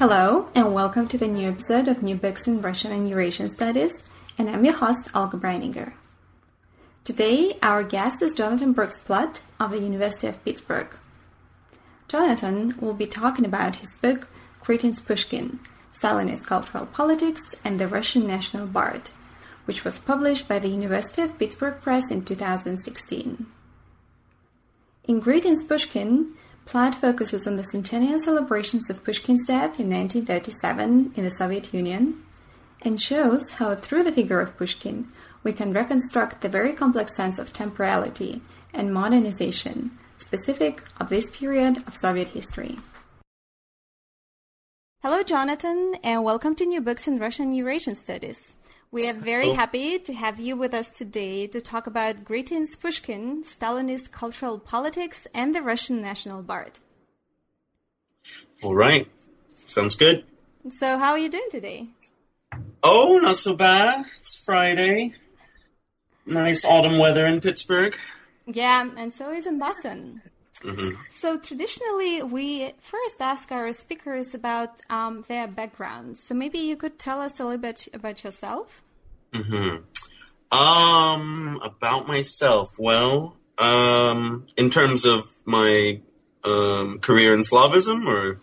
Hello, and welcome to the new episode of New Books in Russian and Eurasian Studies, and I'm your host, Olga Breininger. Today, our guest is Jonathan Brooks Platt of the University of Pittsburgh. Jonathan will be talking about his book, Greetings Pushkin, Stalinist Cultural Politics and the Russian National Bard, which was published by the University of Pittsburgh Press in 2016. In Greetings Pushkin, Platt focuses on the centennial celebrations of Pushkin's death in 1937 in the Soviet Union, and shows how through the figure of Pushkin we can reconstruct the very complex sense of temporality and modernization specific of this period of Soviet history. Hello, Jonathan, and welcome to New Books in Russian and Eurasian Studies. We are very happy to have you with us today to talk about Greetings Pushkin, Stalinist Cultural Politics and the Russian National Bard. All right. Sounds good. So how are you doing today? Oh, not so bad. It's Friday. Nice autumn weather in Pittsburgh. Yeah, and so is in Boston. Mm-hmm. So traditionally, we first ask our speakers about their background. So maybe you could tell us a little bit about yourself. Mm-hmm. About myself. Well, in terms of my career in Slavism or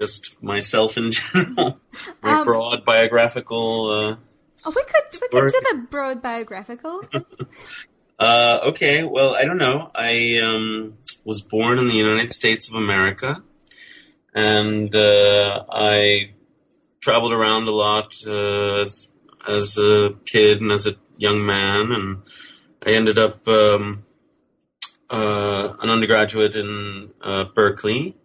just myself in general, my broad biographical. We could do the broad biographical. Okay, well, I don't know. I was born in the United States of America, and I traveled around a lot as a kid and as a young man, and I ended up an undergraduate in Berkeley,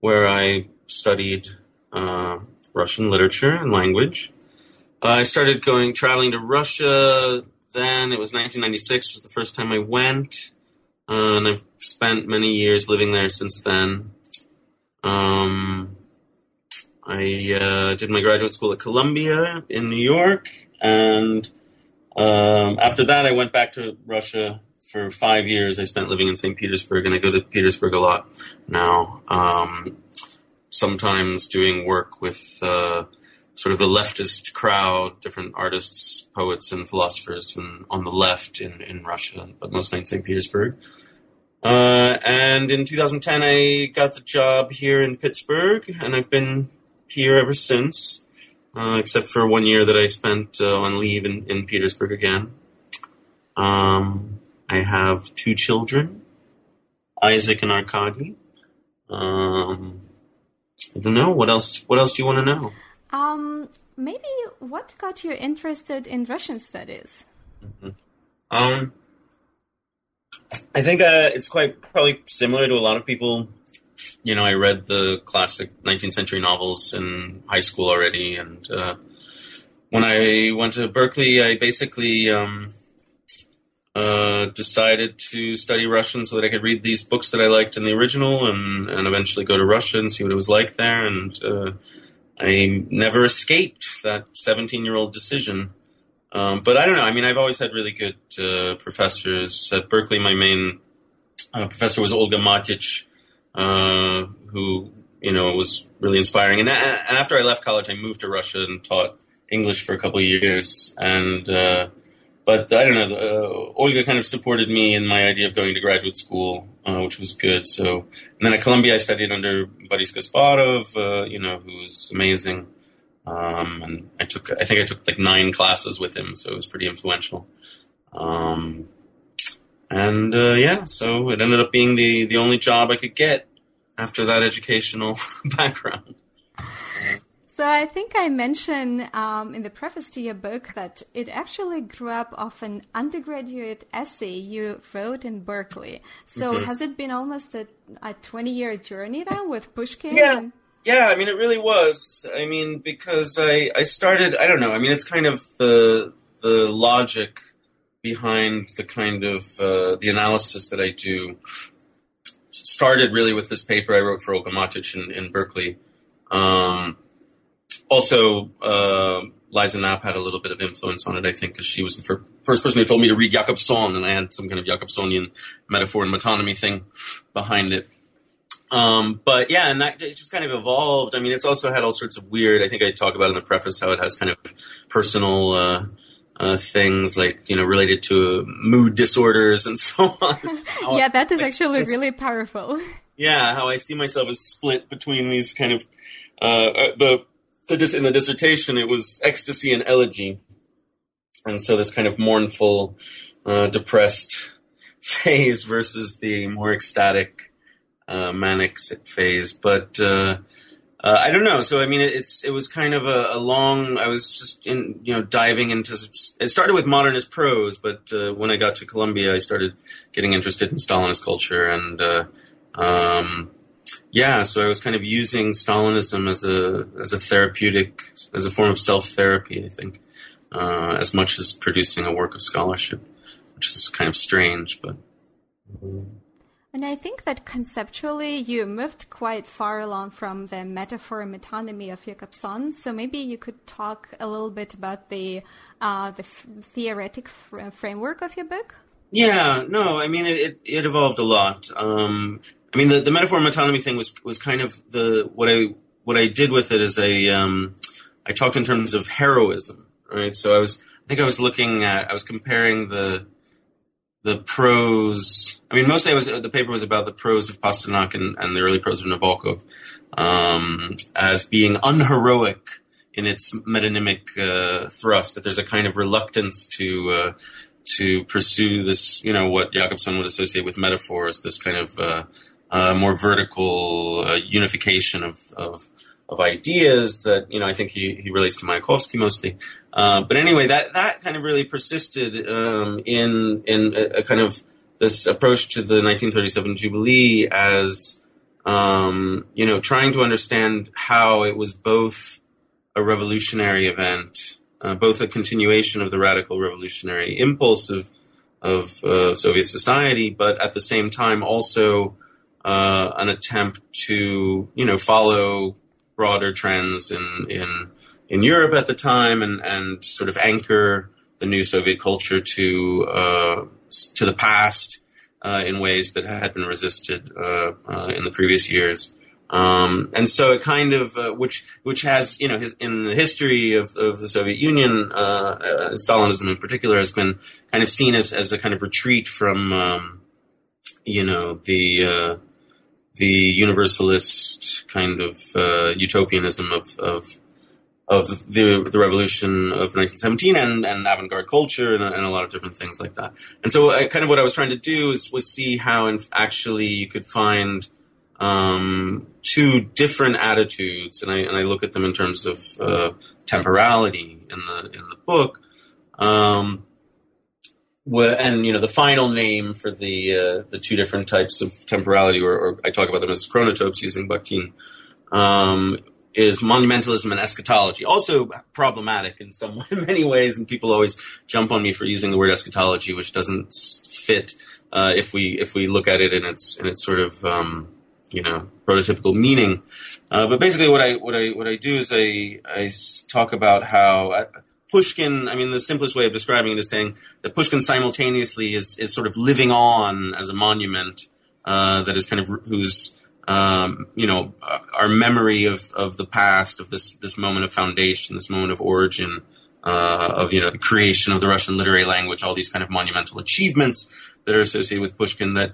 where I studied Russian literature and language. I started traveling to Russia. Then it was 1996 was the first time I went, and I've spent many years living there since then. I did my graduate school at Columbia in New York, and after that I went back to Russia for 5 years. I spent living in St. Petersburg, and I go to Petersburg a lot now, sometimes doing work with sort of the leftist crowd, different artists, poets, and philosophers and on the left in Russia, but mostly in St. Petersburg. And in 2010, I got the job here in Pittsburgh, and I've been here ever since, except for 1 year that I spent on leave in Petersburg again. I have 2 children, Isaac and Arkady. I don't know. What else do you want to know? Maybe what got you interested in Russian studies? Mm-hmm. I think it's probably similar to a lot of people. You know, I read the classic 19th century novels in high school already. And when I went to Berkeley, I basically decided to study Russian so that I could read these books that I liked in the original and eventually go to Russia and see what it was like there. And I never escaped that 17-year-old decision. But I don't know. I mean, I've always had really good professors. At Berkeley, my main professor was Olga Matich, who, you know, was really inspiring. And after I left college, I moved to Russia and taught English for a couple of years. And but I don't know. Olga kind of supported me in my idea of going to graduate school, which was good. So, and then at Columbia, I studied under Boris Gasparov, you know, who's amazing. And I think I took like 9 classes with him, so it was pretty influential. So it ended up being the only job I could get after that educational background. So I think I mentioned in the preface to your book that it actually grew up off an undergraduate essay you wrote in Berkeley. So has it been almost a 20-year journey then with Pushkin? Yeah. Yeah, I mean, it really was. I mean, because I started, I don't know, I mean, it's kind of the logic behind the kind of the analysis that I do started really with this paper I wrote for Olga Matich in Berkeley. Liza Knapp had a little bit of influence on it, I think, because she was the first person who told me to read Jakobson, and I had some kind of Jakobsonian metaphor and metonymy thing behind it. But yeah, and that it just kind of evolved. I mean, it's also had all sorts of weird, I think I talk about in the preface how it has kind of personal things like, you know, related to mood disorders and so on. Yeah, that is actually really powerful. Yeah, how I see myself as split between these kind of, in the dissertation, it was ecstasy and elegy. And so this kind of mournful, depressed phase versus the more ecstatic manic phase, but I don't know. So I mean, it was kind of a long. I was just diving into. It started with modernist prose, but when I got to Columbia, I started getting interested in Stalinist culture, and so I was kind of using Stalinism as a therapeutic, as a form of self therapy. I think as much as producing a work of scholarship, which is kind of strange, but. And I think that conceptually you moved quite far along from the metaphor and metonymy of Jakobson. So maybe you could talk a little bit about the theoretic framework of your book. Yeah, no, I mean it evolved a lot. I mean the metaphor and metonymy thing was kind of what I did with it is I talked in terms of heroism, right? So I was comparing the prose. I mean, mostly the paper was about the prose of Pasternak and the early prose of Nabokov as being unheroic in its metonymic thrust. That there's a kind of reluctance to pursue this, what Jakobson would associate with metaphor as this kind of more vertical unification of ideas that I think he relates to Mayakovsky mostly. But anyway, that kind of really persisted in a kind of this approach to the 1937 Jubilee as, trying to understand how it was both a revolutionary event, both a continuation of the radical revolutionary impulse of Soviet society, but at the same time also an attempt to, follow broader trends in Europe at the time and sort of anchor the new Soviet culture to the past in ways that had been resisted in the previous years. And so it kind of, which has, in the history of the Soviet Union, Stalinism in particular has been kind of seen as a kind of retreat from, the universalist kind of utopianism of the revolution of 1917 and avant-garde culture and a lot of different things like that. And so kind of what I was trying to do was see how actually you could find two different attitudes, and I look at them in terms of temporality in the book. The final name for the two different types of temporality, or I talk about them as chronotopes using Bakhtin, is monumentalism and eschatology, also problematic in many ways. And people always jump on me for using the word eschatology, which doesn't fit if we look at it in its sort of prototypical meaning. But basically, what I do is I talk about how Pushkin. I mean, the simplest way of describing it is saying that Pushkin simultaneously is sort of living on as a monument that is kind of whose. Our memory of the past, of this moment of foundation, this moment of origin, of the creation of the Russian literary language, all these kind of monumental achievements that are associated with Pushkin, that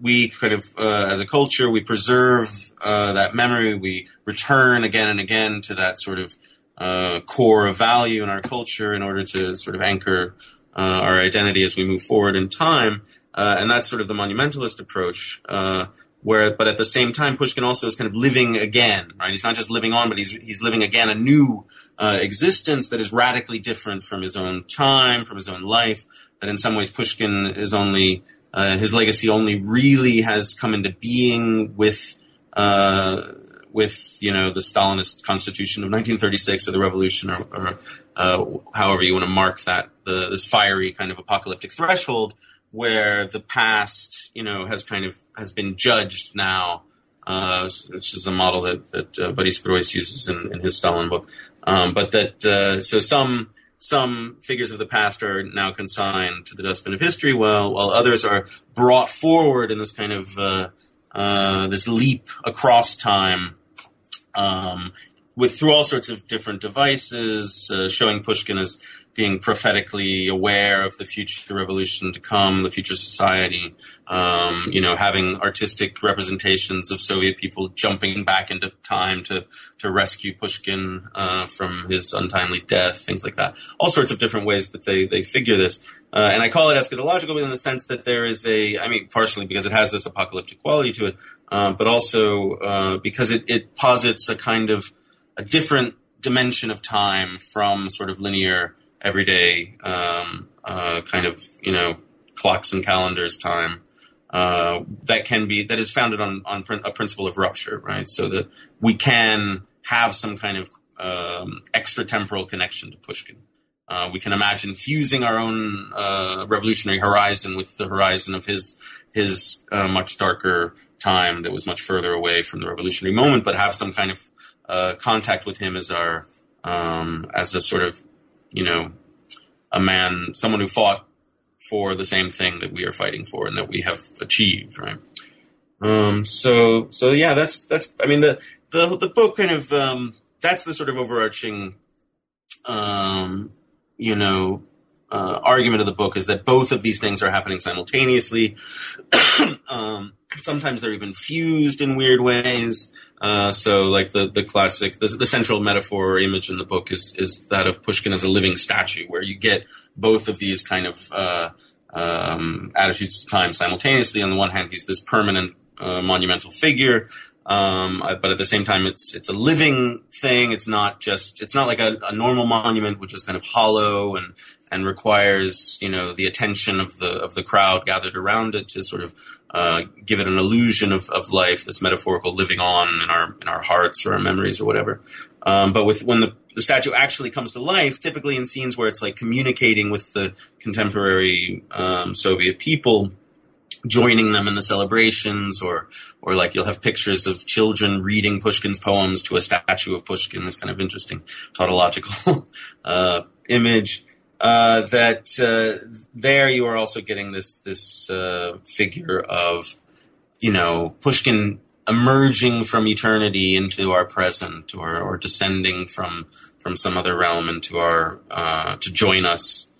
we kind of, as a culture, we preserve that memory, we return again and again to that sort of core of value in our culture in order to sort of anchor our identity as we move forward in time. And that's sort of the monumentalist approach, but at the same time, Pushkin also is kind of living again, right? He's not just living on, but he's living again a new existence that is radically different from his own time, from his own life. That in some ways, Pushkin is only his legacy only really has come into being with with, you know, the Stalinist Constitution of 1936 or the Revolution or however you want to mark that, this fiery kind of apocalyptic threshold where the past, you know, has been judged now, which is a model that Boris Groys uses in his Stalin book. But some figures of the past are now consigned to the dustbin of history, while others are brought forward in this kind of this leap across time, through all sorts of different devices, showing Pushkin as being prophetically aware of the future revolution to come, the future society, having artistic representations of Soviet people jumping back into time to rescue Pushkin from his untimely death, things like that. All sorts of different ways that they figure this. And I call it eschatological in the sense that there is partially because it has this apocalyptic quality to it, but also because it posits a kind of a different dimension of time from sort of linear everyday clocks and calendars time that is founded on a principle of rupture, right? So that we can have some kind of extratemporal connection to Pushkin. We can imagine fusing our own revolutionary horizon with the horizon of his much darker time that was much further away from the revolutionary moment, but have some kind of contact with him as our as a sort of, you know, a man, someone who fought for the same thing that we are fighting for and that we have achieved, right? The book kind of that's the sort of overarching argument of the book, is that both of these things are happening simultaneously. Sometimes they're even fused in weird ways. So the classic, the central metaphor or image in the book is that of Pushkin as a living statue, where you get both of these kind of attitudes to time simultaneously. On the one hand, he's this permanent monumental figure. But at the same time, it's a living thing. It's not like a normal monument, which is kind of hollow and requires, you know, the attention of the crowd gathered around it to sort of give it an illusion of life, this metaphorical living on in our hearts or our memories or whatever. But when the statue actually comes to life, typically in scenes where it's like communicating with the contemporary Soviet people, joining them in the celebrations, or like you'll have pictures of children reading Pushkin's poems to a statue of Pushkin, this kind of interesting tautological image. There you are also getting this figure of, you know, Pushkin emerging from eternity into our present, or descending from some other realm into our to join us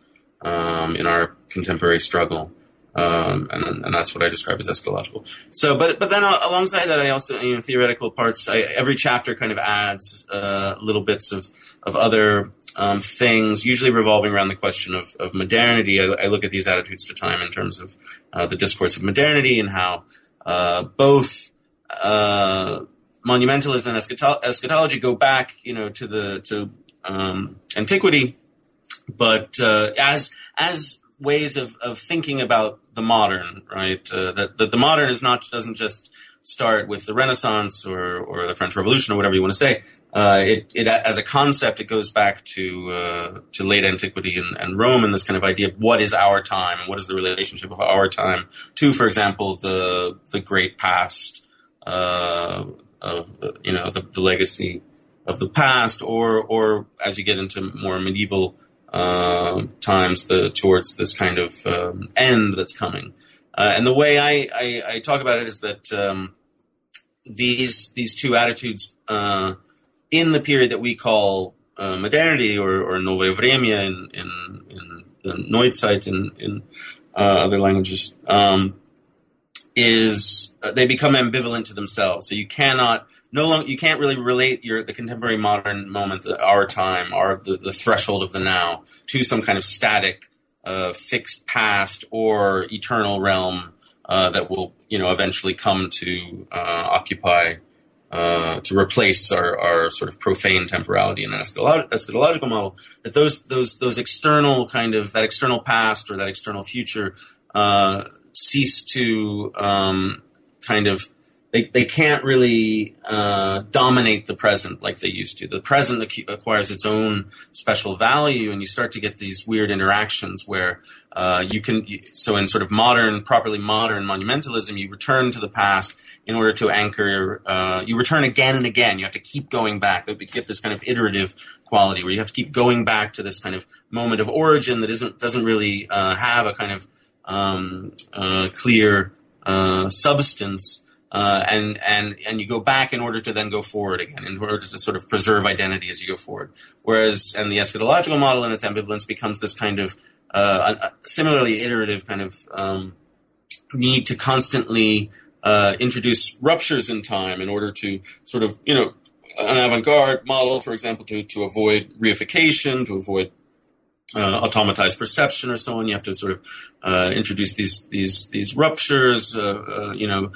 in our contemporary struggle, and that's what I describe as eschatological. So, but then alongside that, I also, you know, theoretical parts. Every chapter kind of adds little bits of other things, usually revolving around the question of modernity. I look at these attitudes to time in terms of the discourse of modernity, and how both monumentalism and eschatology go back, you know, to antiquity, but as ways of thinking about the modern, right? That the modern doesn't just start with the Renaissance or the French Revolution or whatever you want to say. It as a concept, it goes back to late antiquity and Rome, and this kind of idea of what is our time and what is the relationship of our time to, for example, the great past, the legacy of the past, or as you get into more medieval times, towards this kind of end that's coming. And the way I talk about it is that these two attitudes in the period that we call modernity, or новое время in the Neuzeit in other languages, they become ambivalent to themselves. So you can't really relate the contemporary modern moment, our time, the threshold of the now, to some kind of static, fixed past or eternal realm that will, you know, eventually come to occupy. To replace our sort of profane temporality in an eschatological model, that those external kind of, that external past or that external future cease to kind of They can't really dominate the present like they used to. The present acquires its own special value, and you start to get these weird interactions where so in sort of properly modern monumentalism, you return to the past in order to anchor. You return again and again. You have to keep going back. You get this kind of iterative quality where you have to keep going back to this kind of moment of origin that doesn't really have a kind of clear substance. And you go back in order to then go forward again, in order to sort of preserve identity as you go forward. Whereas, and the eschatological model and its ambivalence becomes this kind of similarly iterative kind of need to constantly introduce ruptures in time in order to sort of, you know, an avant-garde model, for example, to avoid reification, to avoid automatized perception or so on. You have to sort of introduce these ruptures. The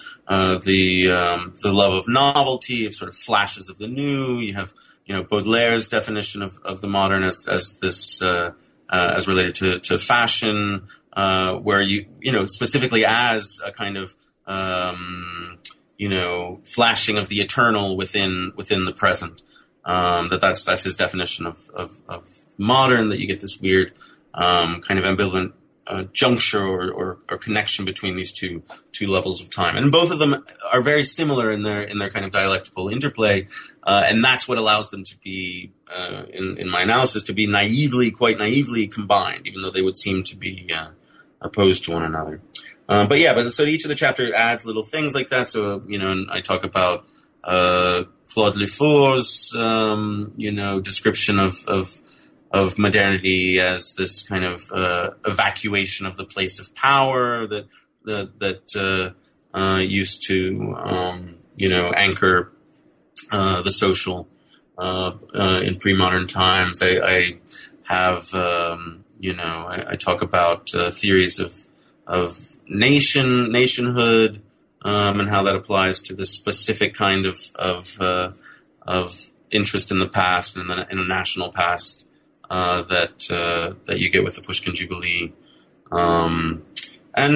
love of novelty, of sort of flashes of the new. You have Baudelaire's definition of the modern as this as related to fashion, where you specifically as a kind of flashing of the eternal within the present. That's his definition of modern, that you get this weird kind of ambivalent juncture or connection between these two levels of time, and both of them are very similar in their kind of dialectical interplay, and that's what allows them to be, in my analysis, to be quite naively combined, even though they would seem to be opposed to one another. So each of the chapters adds little things like that. So and I talk about Claude Lefort's description of modernity as this kind of evacuation of the place of power that used to anchor the social in pre-modern times. I talk about theories of nationhood and how that applies to this specific kind of interest in the past and in a national past. That you get with the Pushkin Jubilee, and a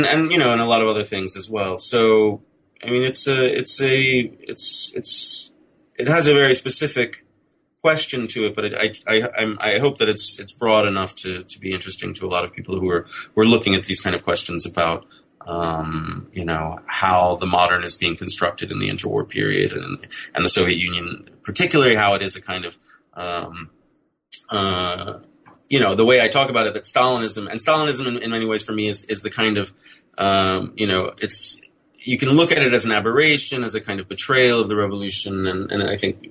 lot of other things as well. So, I mean, it has a very specific question to it, but I hope that it's broad enough to be interesting to a lot of people who are looking at these kind of questions about, how the modern is being constructed in the interwar period and the Soviet Union, particularly how it is a kind of, the way I talk about it, that Stalinism in many ways for me is the kind of, you can look at it as an aberration, as a kind of betrayal of the revolution. And I think,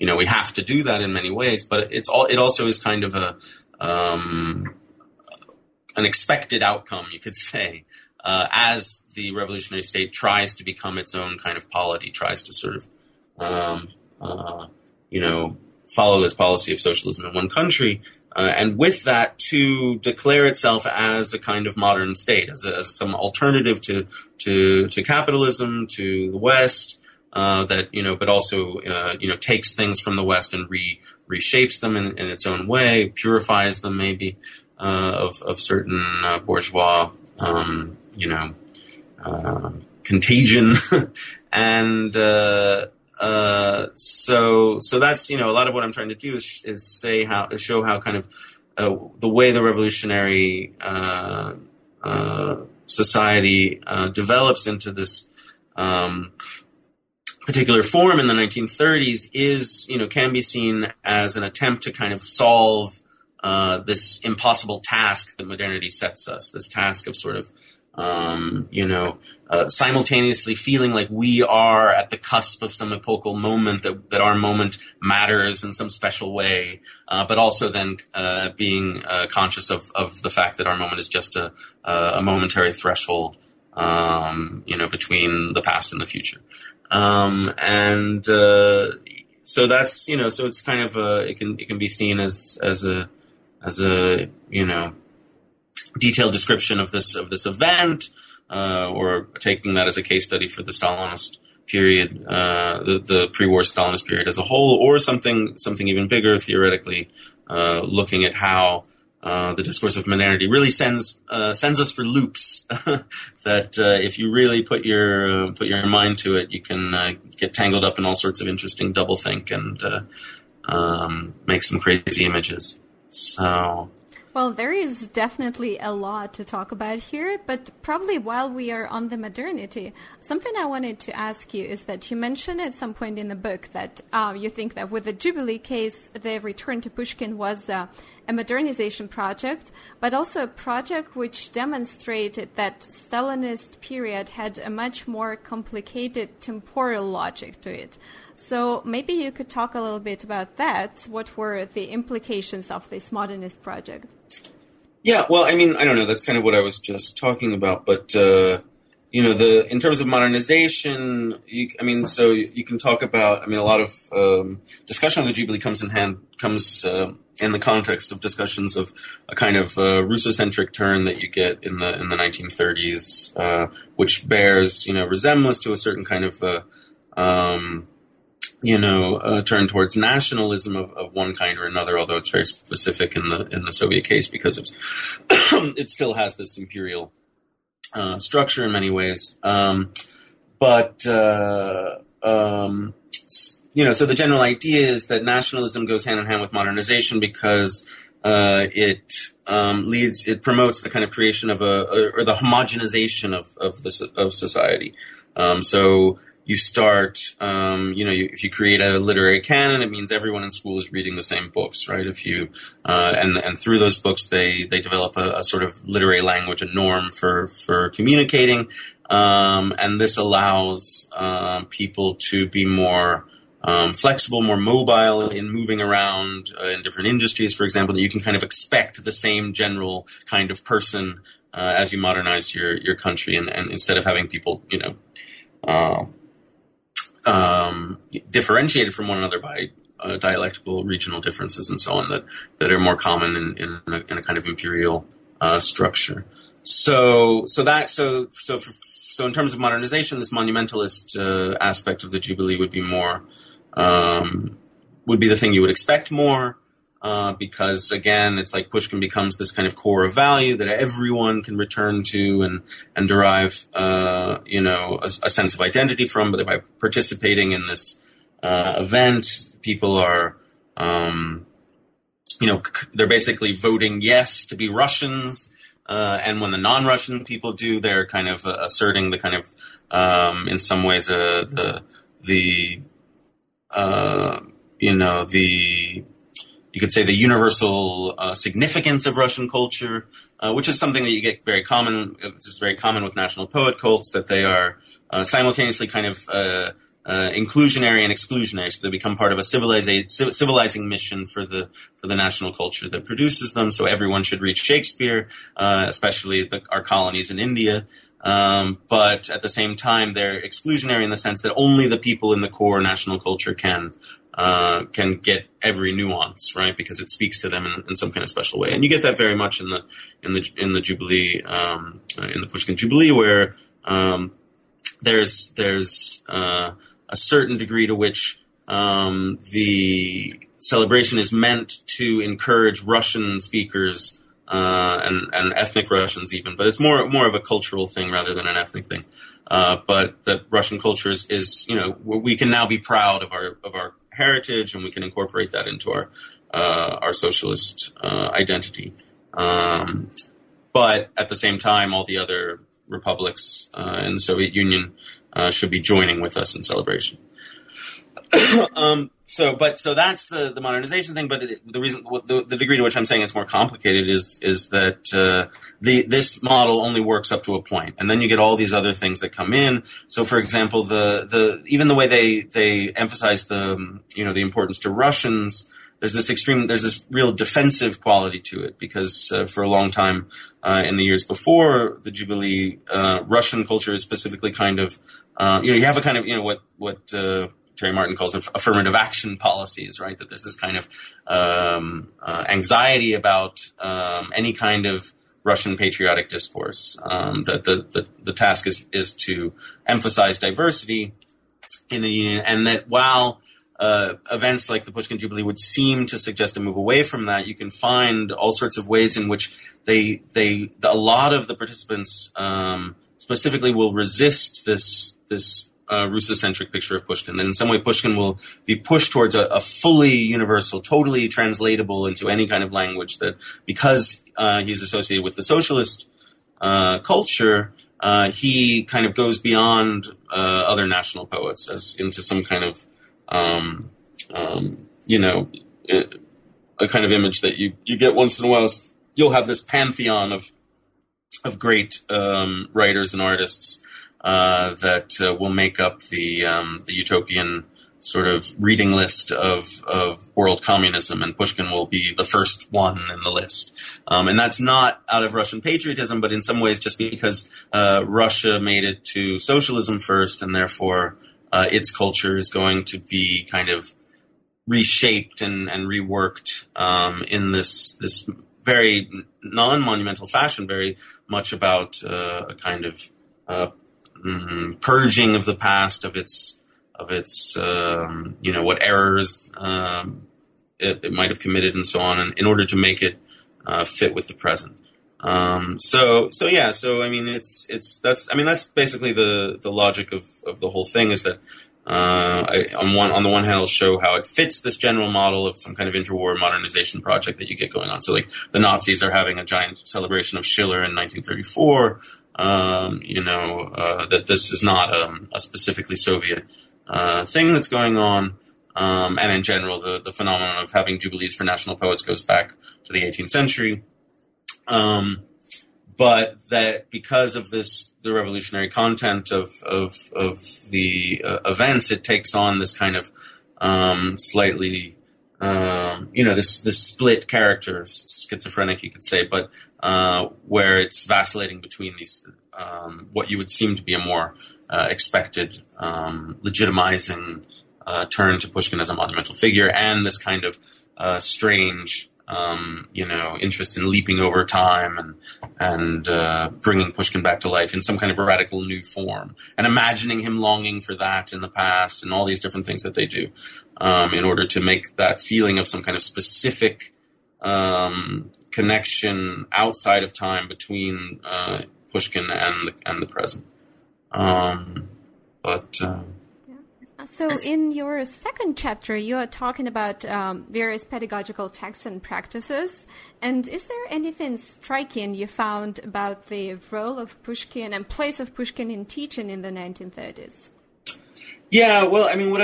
we have to do that in many ways, but it also is kind of an expected outcome, you could say, as the revolutionary state tries to become its own kind of polity, tries to sort of, follow this policy of socialism in one country, and with that to declare itself as a kind of modern state, as some alternative to capitalism, to the West, but also takes things from the West and reshapes them in its own way, purifies them maybe of certain bourgeois, contagion, and. So that's, a lot of what I'm trying to do is say show how kind of, the way the revolutionary, society, develops into this, particular form in the 1930s is, can be seen as an attempt to kind of solve, this impossible task that modernity sets us, this task of sort of, simultaneously feeling like we are at the cusp of some epochal moment, that our moment matters in some special way, but also then being conscious of the fact that our moment is just a momentary threshold, between the past and the future. So that's, so it's kind of it can be seen as a detailed description of this event, or taking that as a case study for the Stalinist period, the pre-war Stalinist period as a whole, or something even bigger theoretically, looking at how the discourse of modernity really sends us for loops that if you really put your mind to it, you can get tangled up in all sorts of interesting doublethink and make some crazy images. So. Well, there is definitely a lot to talk about here, but probably while we are on the modernity, something I wanted to ask you is that you mentioned at some point in the book that you think that with the Jubilee case, the return to Pushkin was a modernization project, but also a project which demonstrated that Stalinist period had a much more complicated temporal logic to it. So maybe you could talk a little bit about that. What were the implications of this modernist project? Yeah, well, I mean, I don't know. That's kind of what I was just talking about. But, in terms of modernization, you can talk about, a lot of discussion of the Jubilee comes in the context of discussions of a kind of Russocentric turn that you get in the 1930s, which bears, resemblance to a certain kind of... turn towards nationalism of one kind or another, although it's very specific in the Soviet case because it still has this imperial structure in many ways. So the general idea is that nationalism goes hand in hand with modernization because it promotes the kind of creation of or the homogenization of society. You start, if you create a literary canon, it means everyone in school is reading the same books, right? If you, and through those books, they develop a sort of literary language, a norm for communicating. And this allows, people to be more, flexible, more mobile in moving around in different industries, for example, that you can kind of expect the same general kind of person, as you modernize your country and instead of having people, differentiated from one another by dialectical regional differences and so on that are more common in a kind of imperial structure. So in terms of modernization, this monumentalist aspect of the Jubilee would be more would be the thing you would expect more because again, it's like Pushkin becomes this kind of core of value that everyone can return to and derive, a sense of identity from. But by participating in this event, people are, they're basically voting yes to be Russians. And when the non-Russian people do, they're kind of asserting the kind of, in some ways, you could say the universal significance of Russian culture, which is something that you get very common. It's very common with national poet cults that they are simultaneously kind of inclusionary and exclusionary. So they become part of a civilizing mission for the national culture that produces them. So everyone should read Shakespeare, especially our colonies in India. But at the same time, they're exclusionary in the sense that only the people in the core national culture can get every nuance, right? Because it speaks to them in some kind of special way, and you get that very much in the Jubilee, in the Pushkin Jubilee, where there's a certain degree to which the celebration is meant to encourage Russian speakers and ethnic Russians even, but it's more of a cultural thing rather than an ethnic thing. But the Russian culture is we can now be proud of our heritage, and we can incorporate that into our socialist identity. But at the same time, all the other republics in the Soviet Union should be joining with us in celebration. So that's the modernization thing. But the degree to which I'm saying it's more complicated is that this model only works up to a point, and then you get all these other things that come in. So, for example, even the way they emphasize the importance to Russians. There's this real defensive quality to it because for a long time in the years before the Jubilee, Russian culture is specifically kind of you have a kind of what. Terry Martin calls affirmative action policies, right? That there's this kind of anxiety about any kind of Russian patriotic discourse. That the task is to emphasize diversity in the Union, and that while events like the Pushkin Jubilee would seem to suggest a move away from that. You can find all sorts of ways in which a lot of the participants specifically will resist this Russocentric picture of Pushkin. That in some way Pushkin will be pushed towards a fully universal, totally translatable into any kind of language that, because he's associated with the socialist culture, he kind of goes beyond other national poets as into some kind of a kind of image that you get once in a while. You'll have this pantheon of great writers and artists that will make up the utopian sort of reading list of world communism, and Pushkin will be the first one in the list. And that's not out of Russian patriotism, but in some ways just because Russia made it to socialism first, and therefore its culture is going to be kind of reshaped and reworked in this very non-monumental fashion, very much about a kind of purging of the past, of its what errors it might have committed and so on, and in order to make it fit with the present. That's basically the logic of the whole thing, is that on the one hand I'll show how it fits this general model of some kind of interwar modernization project that you get going on. So like the Nazis are having a giant celebration of Schiller in 1934. That this is not a specifically Soviet thing that's going on. And in general, the phenomenon of having jubilees for national poets goes back to the 18th century. But that because of this, the revolutionary content of the events, it takes on this kind of slightly split character, schizophrenic, you could say, but where it's vacillating between these, what you would seem to be a more expected, legitimizing turn to Pushkin as a monumental figure, and this kind of strange interest in leaping over time and bringing Pushkin back to life in some kind of radical new form, and imagining him longing for that in the past, and all these different things that they do in order to make that feeling of some kind of specific connection outside of time between Pushkin and the present. So in your second chapter, you are talking about various pedagogical texts and practices. And is there anything striking you found about the role of Pushkin and place of Pushkin in teaching in the 1930s? Yeah, well, I mean, what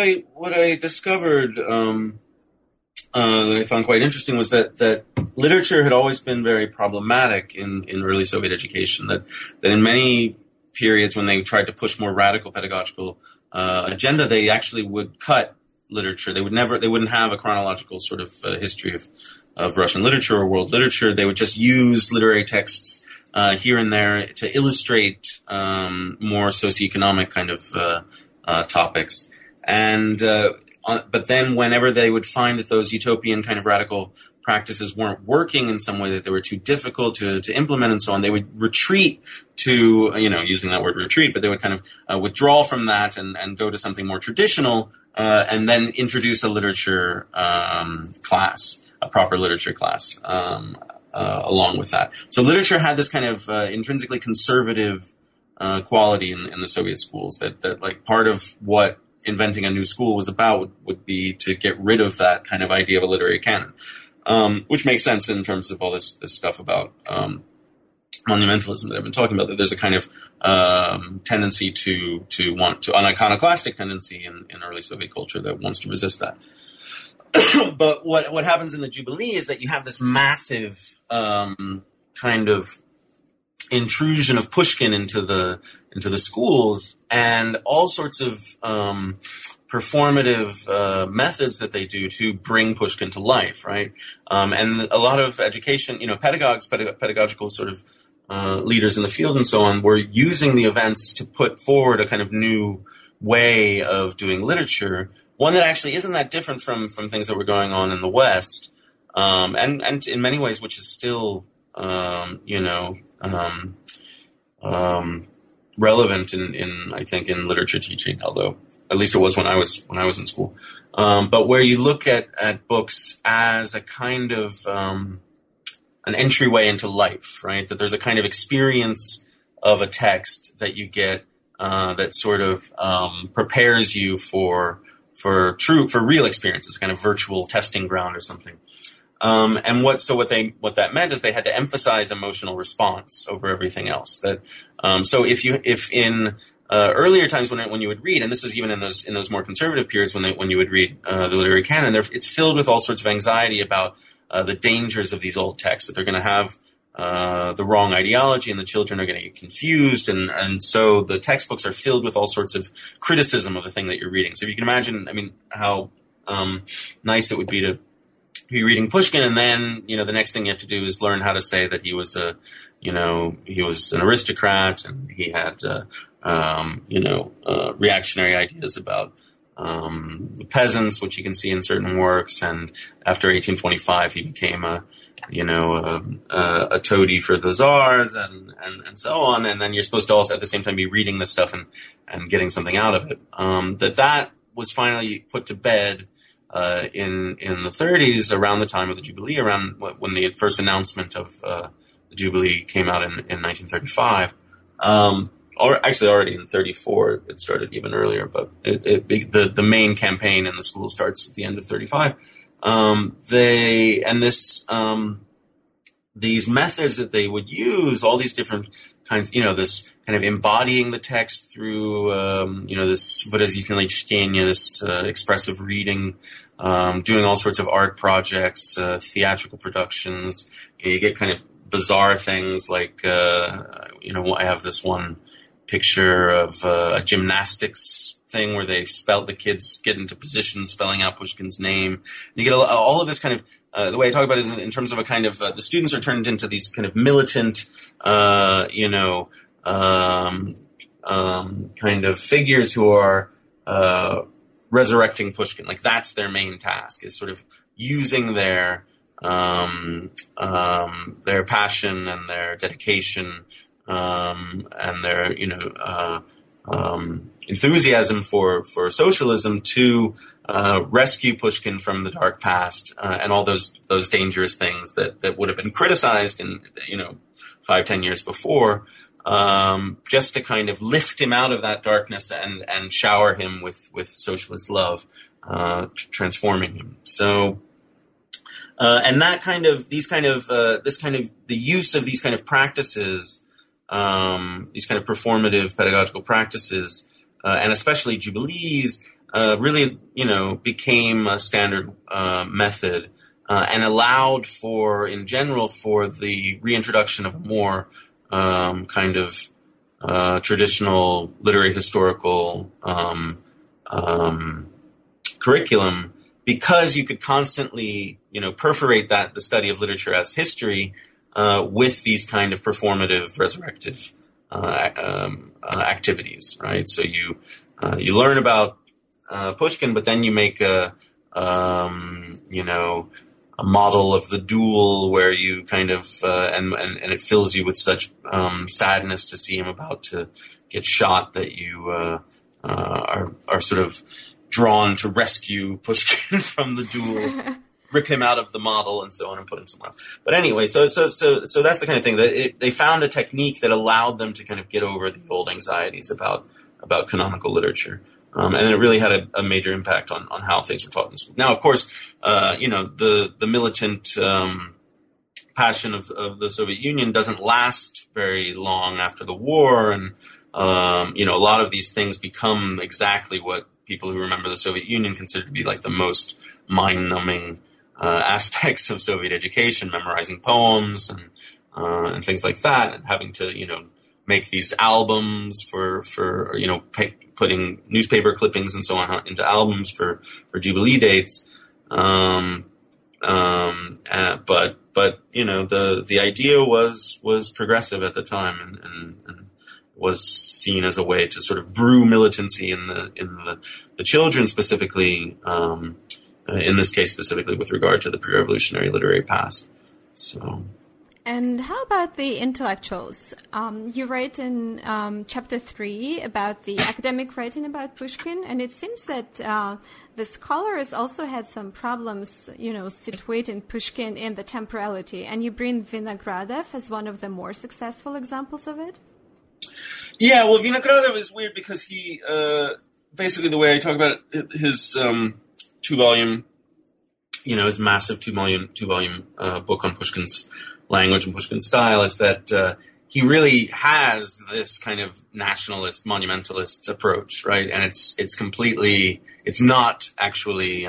I discovered that I found quite interesting was that literature had always been very problematic in early Soviet education, that in many periods when they tried to push more radical pedagogical agenda, they actually would cut literature. They wouldn't have a chronological sort of history of Russian literature or world literature. They would just use literary texts here and there to illustrate more socioeconomic kind of topics. But then whenever they would find that those utopian kind of radical practices weren't working in some way, that they were too difficult to implement and so on, they would retreat to, using that word retreat, but they would kind of withdraw from that and go to something more traditional and then introduce a literature class, a proper literature class along with that. So literature had this kind of intrinsically conservative quality in the Soviet schools, that like part of what inventing a new school was about would be to get rid of that kind of idea of a literary canon. Which makes sense in terms of all this stuff about monumentalism that I've been talking about, that there's a kind of tendency to want to, an iconoclastic tendency in early Soviet culture that wants to resist that. But what happens in the Jubilee is that you have this massive kind of intrusion of Pushkin into the schools, and all sorts of performative methods that they do to bring Pushkin to life, right? And a lot of education, pedagogues, pedagogical sort of leaders in the field and so on, were using the events to put forward a kind of new way of doing literature, one that actually isn't that different from things that were going on in the West, and in many ways, which is still, relevant in I think in literature teaching, although At least it was when I was in school. But where you look at books as a kind of an entryway into life, right? That there's a kind of experience of a text that you get that sort of prepares you for real experiences, a kind of virtual testing ground or something. What that meant is they had to emphasize emotional response over everything else. That so if in earlier times when you would read, and this is even in those more conservative periods when you would read the literary canon, it's filled with all sorts of anxiety about the dangers of these old texts, that they're going to have the wrong ideology and the children are going to get confused, and so the textbooks are filled with all sorts of criticism of the thing that you're reading. So if you can imagine, I mean, how nice it would be to be reading Pushkin, and then, you know, the next thing you have to do is learn how to say that he was an aristocrat and he had reactionary ideas about the peasants, which you can see in certain works. And after 1825, he became a toady for the czars and so on. And then you're supposed to also at the same time be reading this stuff and getting something out of it. That was finally put to bed in the 30s, around the time of the Jubilee, around when the first announcement of the Jubilee came out in 1935. Or actually, already in 34, it started even earlier, but the main campaign in the school starts at the end of 35. These methods that they would use, all these different kinds, you know, this kind of embodying the text through, this выразительное чтение, this expressive reading, doing all sorts of art projects, theatrical productions. You get kind of bizarre things like, I have this one picture of a gymnastics thing where they spell, the kids get into positions spelling out Pushkin's name. You get all of this kind of, the way I talk about it is in terms of a kind of, the students are turned into these kind of militant, kind of figures who are resurrecting Pushkin. Like, that's their main task, is sort of using their passion and their dedication, and their, enthusiasm for socialism to rescue Pushkin from the dark past and all those dangerous things that would have been criticized in 5-10 years before, just to kind of lift him out of that darkness and shower him with socialist love, transforming him. So. The use of these kind of practices, these kind of performative pedagogical practices, and especially jubilees, really, became a standard method, and allowed for, in general, for the reintroduction of more traditional literary historical curriculum. Because you could constantly, perforate the study of literature as history with these kind of performative, resurrective activities, right? So you learn about Pushkin, but then you make a model of the duel where you kind of and it fills you with such sadness to see him about to get shot that you are sort of drawn to rescue Pushkin from the duel, rip him out of the model, and so on, and put him somewhere else. But anyway, so that's the kind of thing that they found a technique that allowed them to kind of get over the old anxieties about canonical literature, and it really had a major impact on how things were taught in school. Now, of course, the militant passion of the Soviet Union doesn't last very long after the war, and a lot of these things become exactly what people who remember the Soviet Union consider to be like the most mind-numbing aspects of Soviet education, memorizing poems and things like that, and having to make these albums putting newspaper clippings and so on into albums for Jubilee dates. The idea was progressive at the time and was seen as a way to sort of brew militancy in the children specifically, in this case specifically with regard to the pre-revolutionary literary past. So, And how about the intellectuals? You write in Chapter 3 about the academic writing about Pushkin, and it seems that the scholars also had some problems, you know, situating Pushkin in the temporality, and you bring Vinogradov as one of the more successful examples of it? Yeah, well, Vinogradov is weird because he, basically the way I talk about it, his two-volume, you know, his massive two-volume book on Pushkin's language and Pushkin style is that he really has this kind of nationalist, monumentalist approach, right? And it's completely, it's not actually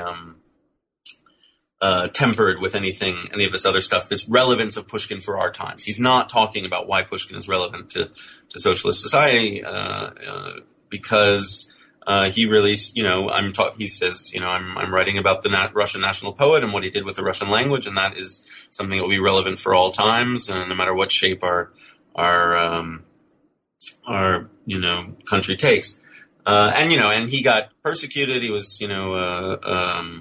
tempered with anything, any of this other stuff, this relevance of Pushkin for our times. He's not talking about why Pushkin is relevant to socialist society because... he really, you know, he says, you know, I'm writing about the Russian national poet and what he did with the Russian language, and that is something that will be relevant for all times, and no matter what shape our you know country takes. And you know, and he got persecuted. He was, you know,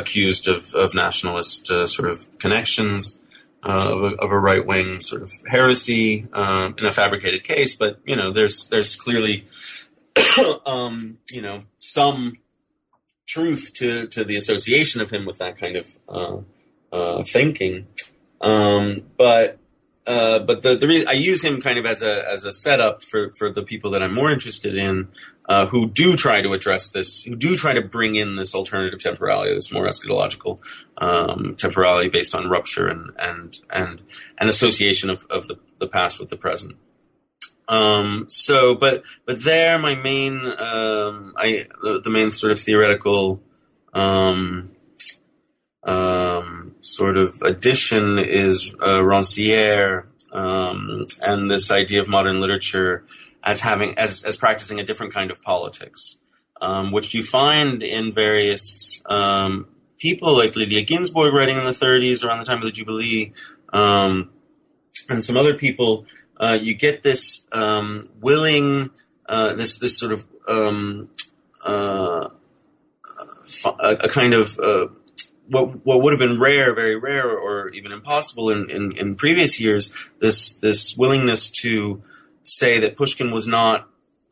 accused of nationalist sort of connections, of a right wing sort of heresy in a fabricated case. But you know, there's clearly you know, some truth to the association of him with that kind of thinking, but the reason I use him kind of as a setup for the people that I'm more interested in, who do try to address this, who do try to bring in this alternative temporality, this more eschatological temporality based on rupture and an association of the past with the present. But there, my main, the main sort of theoretical, sort of addition is, Rancière, and this idea of modern literature as having, as practicing a different kind of politics, which you find in various, people like Lydia Ginsburg writing in the 1930s around the time of the Jubilee, and some other people. You get this this sort of a kind of what would have been rare, very rare, or even impossible in previous years. This willingness to say that Pushkin was not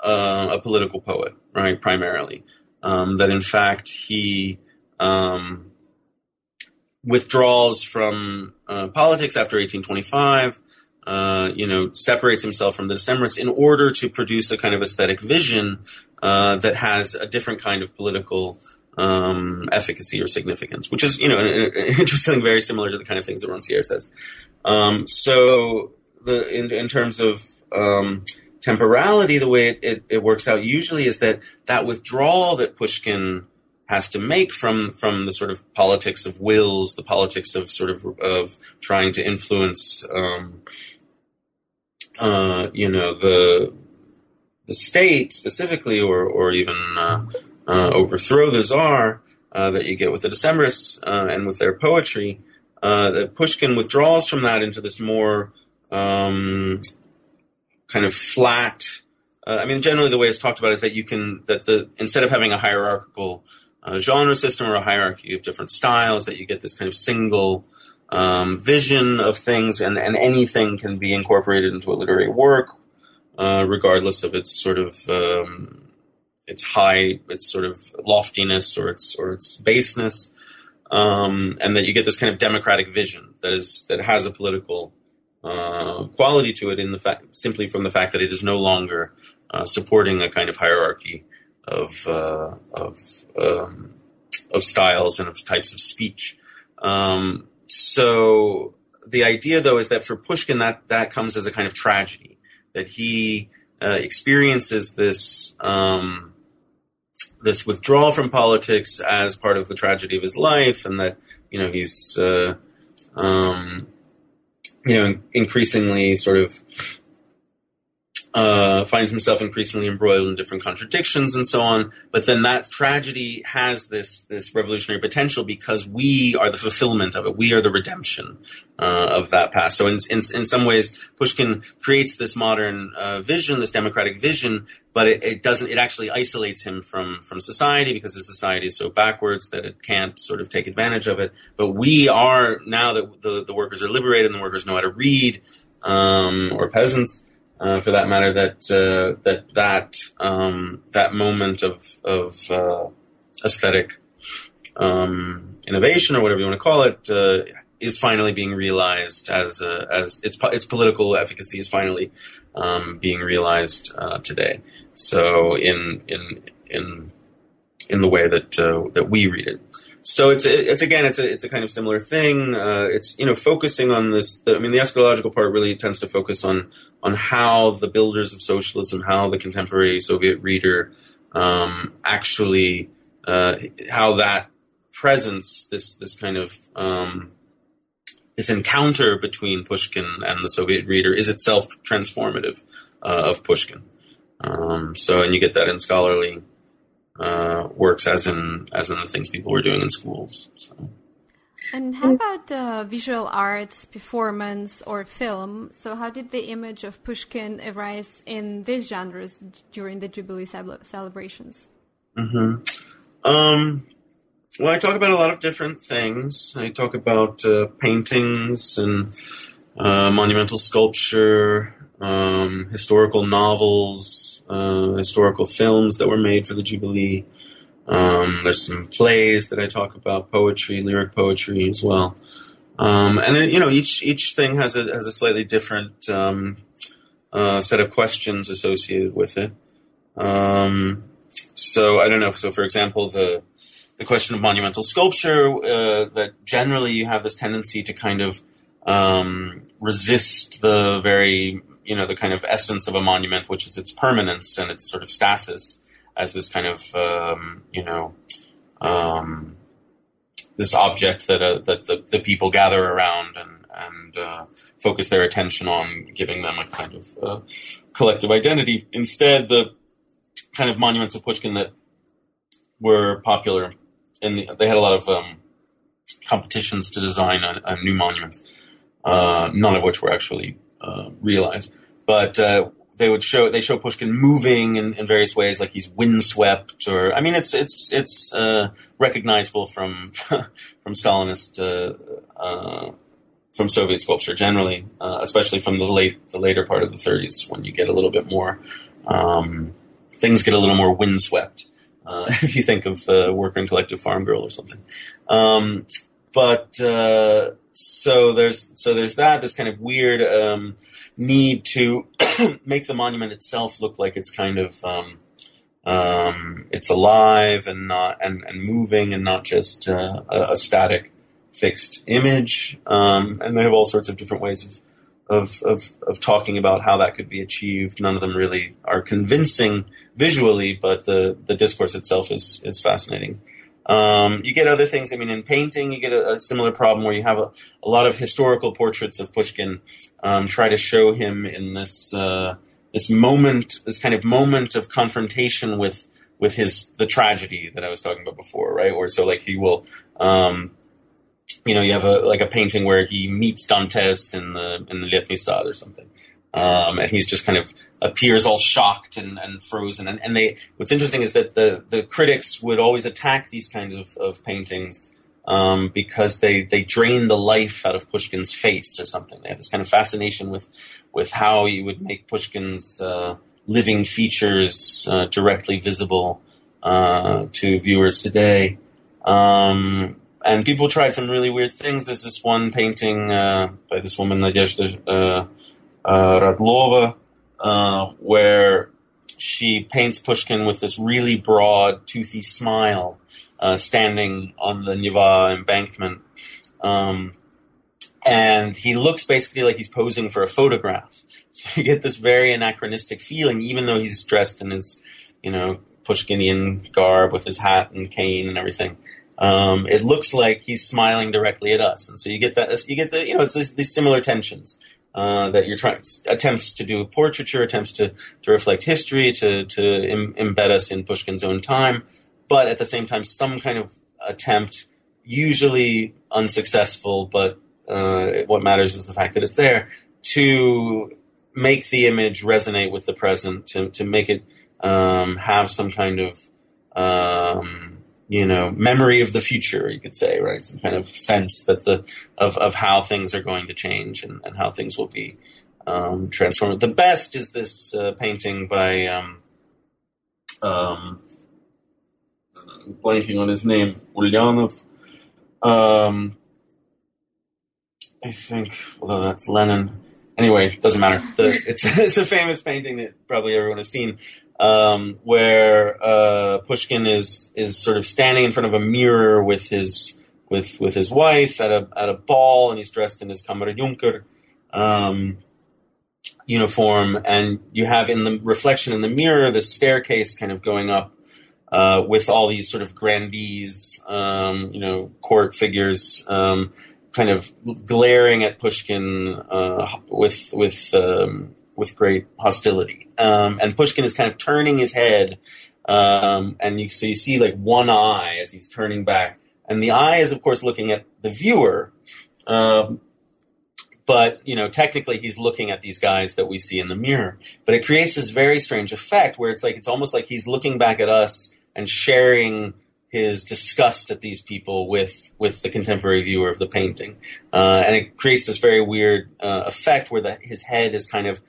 a political poet, right? Primarily, that in fact he withdraws from politics after 1825. You know, separates himself from the Decembrists in order to produce a kind of aesthetic vision that has a different kind of political efficacy or significance, which is, you know, interesting, very similar to the kind of things that Rancière says. So in terms of temporality, the way it works out usually is that withdrawal that Pushkin has to make from the sort of politics of wills, the politics of sort of trying to influence, you know, the state specifically, or even overthrow the Tsar that you get with the Decembrists and with their poetry, that Pushkin withdraws from that into this more kind of flat. I mean, generally the way it's talked about is that instead of having a hierarchical genre system or a hierarchy of different styles, that you get this kind of single vision of things, and anything can be incorporated into a literary work, regardless of its sort of its sort of loftiness or its baseness, and that you get this kind of democratic vision that has a political quality to it simply from the fact that it is no longer supporting a kind of hierarchy of styles and of types of speech. So the idea, though, is that for Pushkin, that comes as a kind of tragedy, that he experiences this this withdrawal from politics as part of the tragedy of his life, and that, you know, he's you know, increasingly sort of finds himself increasingly embroiled in different contradictions and so on. But then that tragedy has this revolutionary potential because we are the fulfillment of it. We are the redemption of that past. So in some ways, Pushkin creates this modern vision, this democratic vision, but it doesn't. It actually isolates him from society because the society is so backwards that it can't sort of take advantage of it. But we are, now that the workers are liberated and the workers know how to read, or peasants, for that matter, that moment of aesthetic innovation, or whatever you want to call it, is finally being realized as its political efficacy is finally being realized today. So in the way that we read it. So it's a kind of similar thing. It's, you know, focusing on this. I mean, the eschatological part really tends to focus on how the builders of socialism, how the contemporary Soviet reader actually how that presence, this kind of this encounter between Pushkin and the Soviet reader, is itself transformative of Pushkin. And you get that in scholarly works as in the things people were doing in schools. So. And how about visual arts, performance, or film? So how did the image of Pushkin arise in these genres during the Jubilee celebrations? Mm-hmm. Well, I talk about a lot of different things. I talk about paintings and monumental sculpture, historical novels, historical films that were made for the Jubilee. There's some plays that I talk about, poetry, lyric poetry as well. Each thing has a slightly different set of questions associated with it. I don't know. So, for example, the question of monumental sculpture, that generally you have this tendency to kind of resist the very, you know, the kind of essence of a monument, which is its permanence and its sort of stasis as this kind of, this object that the people gather around and focus their attention on, giving them a kind of collective identity. Instead, the kind of monuments of Pushkin that were popular, and they had a lot of competitions to design on new monuments, none of which were actually realized. But they show Pushkin moving in various ways, like he's windswept, or, I mean, it's recognizable from Stalinist, from Soviet sculpture generally, especially from the later part of the '30s, when you get a little bit more, things get a little more windswept. If you think of Worker and Collective Farm Girl or something. So there's that, this kind of weird need to make the monument itself look like it's kind of it's alive and not and moving and not just a static fixed image. And they have all sorts of different ways of talking about how that could be achieved. None of them really are convincing visually, but the discourse itself is fascinating. You get other things. I mean, in painting, you get a similar problem where you have a lot of historical portraits of Pushkin, try to show him in this kind of moment of confrontation with the tragedy that I was talking about before, right? Or so, like, he will, you have a painting where he meets Dantes in the Letny Sad or something. And he's just kind of appears all shocked and frozen. And they, what's interesting is that the critics would always attack these kinds of paintings because they drain the life out of Pushkin's face or something. They have this kind of fascination with how you would make Pushkin's living features directly visible to viewers today. And people tried some really weird things. There's this one painting by this woman, Nadezhda Radlova, where she paints Pushkin with this really broad, toothy smile, standing on the Neva embankment. And he looks basically like he's posing for a photograph. So you get this very anachronistic feeling, even though he's dressed in his, Pushkinian garb with his hat and cane and everything. It looks like he's smiling directly at us. And so you get that, it's these similar tensions. that you're trying, attempts to do portraiture, attempts to reflect history, to embed us in Pushkin's own time, but at the same time, some kind of attempt, usually unsuccessful, but what matters is the fact that it's there, to make the image resonate with the present, to make it have some kind of, memory of the future, you could say, right? Some kind of sense that of how things are going to change and how things will be transformed. The best is this painting by, blanking on his name, Ulyanov. I think, although that's Lenin. Anyway, doesn't matter. It's a famous painting that probably everyone has seen, where Pushkin is sort of standing in front of a mirror with his wife at a ball, and he's dressed in his Kammerjunker uniform, and you have in the reflection in the mirror this staircase kind of going up with all these sort of grandees, court figures, kind of glaring at Pushkin with great hostility. And Pushkin is kind of turning his head. So you see like one eye as he's turning back. And the eye is, of course, looking at the viewer. But technically he's looking at these guys that we see in the mirror. But it creates this very strange effect where it's almost like he's looking back at us and sharing his disgust at these people with the contemporary viewer of the painting. And it creates this very weird effect where his head is kind of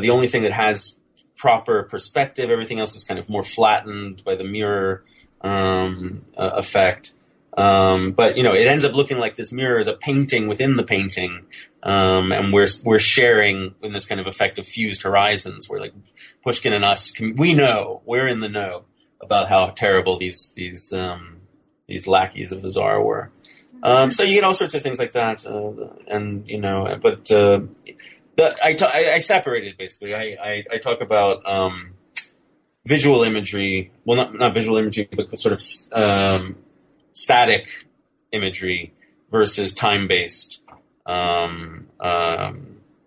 the only thing that has proper perspective. Everything else is kind of more flattened by the mirror effect. But it ends up looking like this mirror is a painting within the painting. And we're sharing in this kind of effect of fused horizons where like Pushkin and us, we're in the know about how terrible these lackeys of the Tsar were. So you get all sorts of things like that. I separated basically. I talk about, visual imagery. Well, not visual imagery, but sort of, static imagery versus time-based,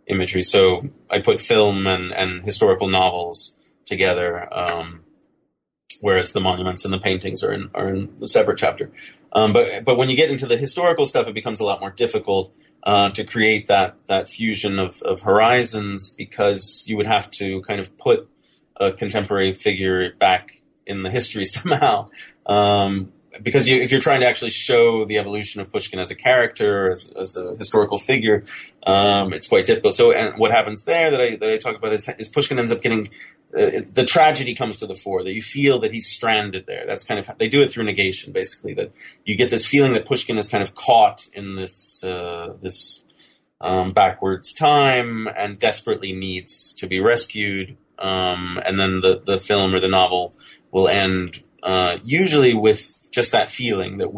imagery. So I put film and historical novels together, whereas the monuments and the paintings are in a separate chapter. But when you get into the historical stuff, it becomes a lot more difficult to create that fusion of horizons, because you would have to kind of put a contemporary figure back in the history somehow. Because if you're trying to actually show the evolution of Pushkin as a character, as a historical figure, it's quite difficult. So and what happens there that I talk about is Pushkin ends up getting... the tragedy comes to the fore, that you feel that he's stranded there. That's kind of how they do it, through negation, basically, that you get this feeling that Pushkin is kind of caught in this backwards time and desperately needs to be rescued. And then the film or the novel will end, usually with just that feeling that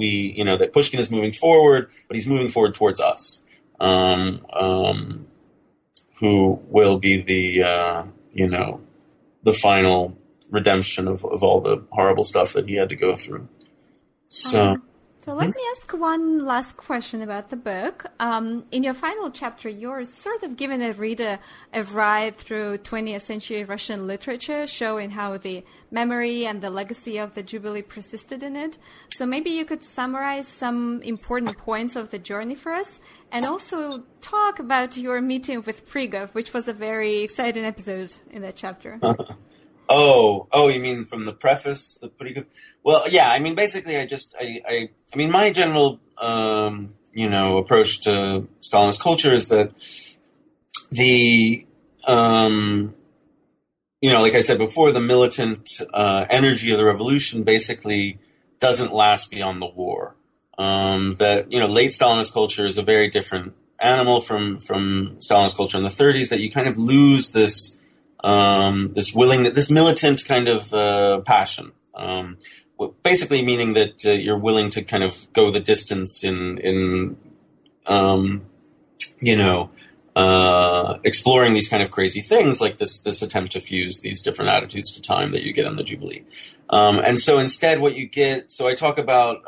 that Pushkin is moving forward, but he's moving forward towards us, who will be the final redemption of all the horrible stuff that he had to go through. So let me ask one last question about the book. In your final chapter, you're sort of giving a reader a ride through 20th century Russian literature, showing how the memory and the legacy of the Jubilee persisted in it. So maybe you could summarize some important points of the journey for us, and also talk about your meeting with Prigov, which was a very exciting episode in that chapter. Oh, you mean from the preface? The Prigov? Well, yeah, I mean, basically, I mean, my general, approach to Stalinist culture is that like I said before, the militant energy of the revolution basically doesn't last beyond the war. Late Stalinist culture is a very different animal from Stalinist culture in the 30s, that you kind of lose this willingness, this militant kind of passion. Basically meaning that you're willing to kind of go the distance in exploring these kind of crazy things, like this attempt to fuse these different attitudes to time that you get on the Jubilee. And so instead what you get, so I talk about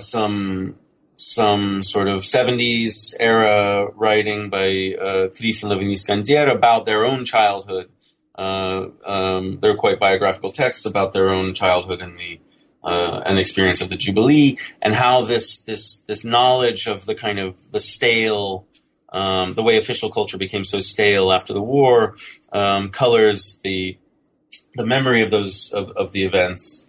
some some sort of 70s era writing by Trifilov and Iskander about their own childhood. They're quite biographical texts about their own childhood and the and experience of the Jubilee, and how this knowledge of the kind of the stale, the way official culture became so stale after the war, colors the memory of those of the events.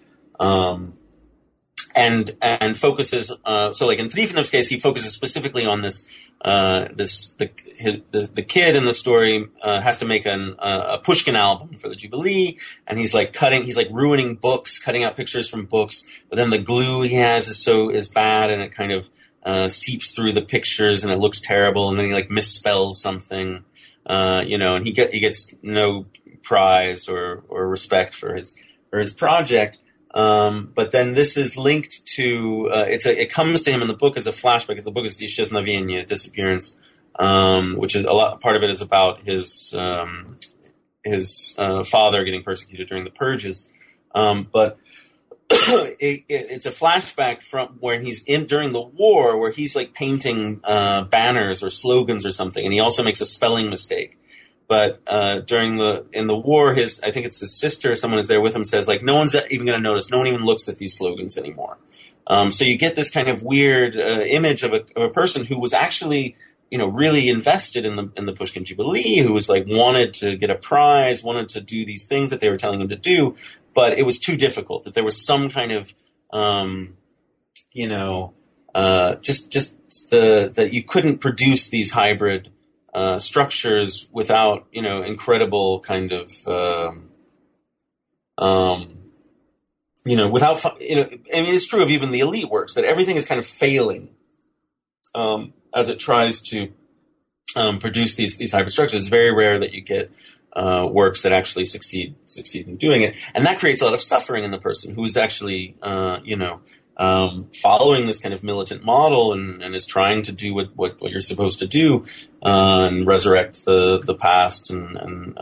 And focuses so like in Trifinov's case, he focuses specifically on this the kid in the story has to make a Pushkin album for the Jubilee, and he's like ruining books, cutting out pictures from books, but then the glue he has is bad, and it kind of seeps through the pictures and it looks terrible, and then he like misspells something, and he gets no prize or respect for his project. But then this is linked to it comes to him in the book as a flashback. The book is Исчезновение, disappearance, which is part of it is about his father getting persecuted during the purges. But it's a flashback from when he's in during the war, where he's like painting banners or slogans or something, and he also makes a spelling mistake. But in the war, I think it's his sister or someone is there with him, says like, no one's even going to notice. No one even looks at these slogans anymore. So you get this kind of weird image of a person who was actually, really invested in the Pushkin Jubilee, who was like wanted to get a prize, wanted to do these things that they were telling him to do, but it was too difficult. That there was some kind of, that you couldn't produce these hybrid structures without, incredible kind of, it's true of even the elite works that everything is kind of failing as it tries to produce these hybrid structures. It's very rare that you get works that actually succeed in doing it, and that creates a lot of suffering in the person who is actually, following this kind of militant model and is trying to do what you're supposed to do, and resurrect the past and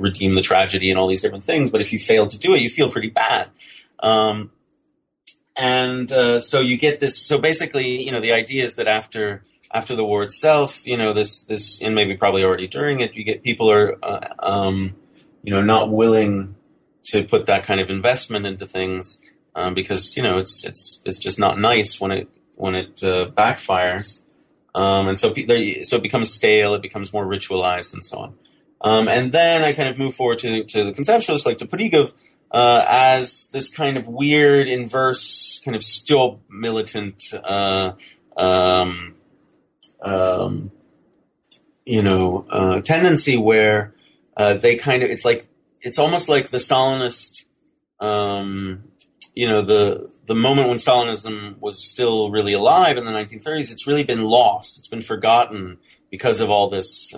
redeem the tragedy and all these different things. But if you fail to do it, you feel pretty bad. So you get this. So basically, the idea is that after the war itself, this and maybe probably already during it, you get people are, not willing to put that kind of investment into things. Because it's just not nice when it backfires, and so it becomes stale, it becomes more ritualized, and so on. And then I kind of move forward to the conceptualists, like to Prigov, as this kind of weird inverse kind of still militant, tendency where they kind of it's almost like the Stalinist. The moment when Stalinism was still really alive in the 1930s, it's really been lost. It's been forgotten because of all this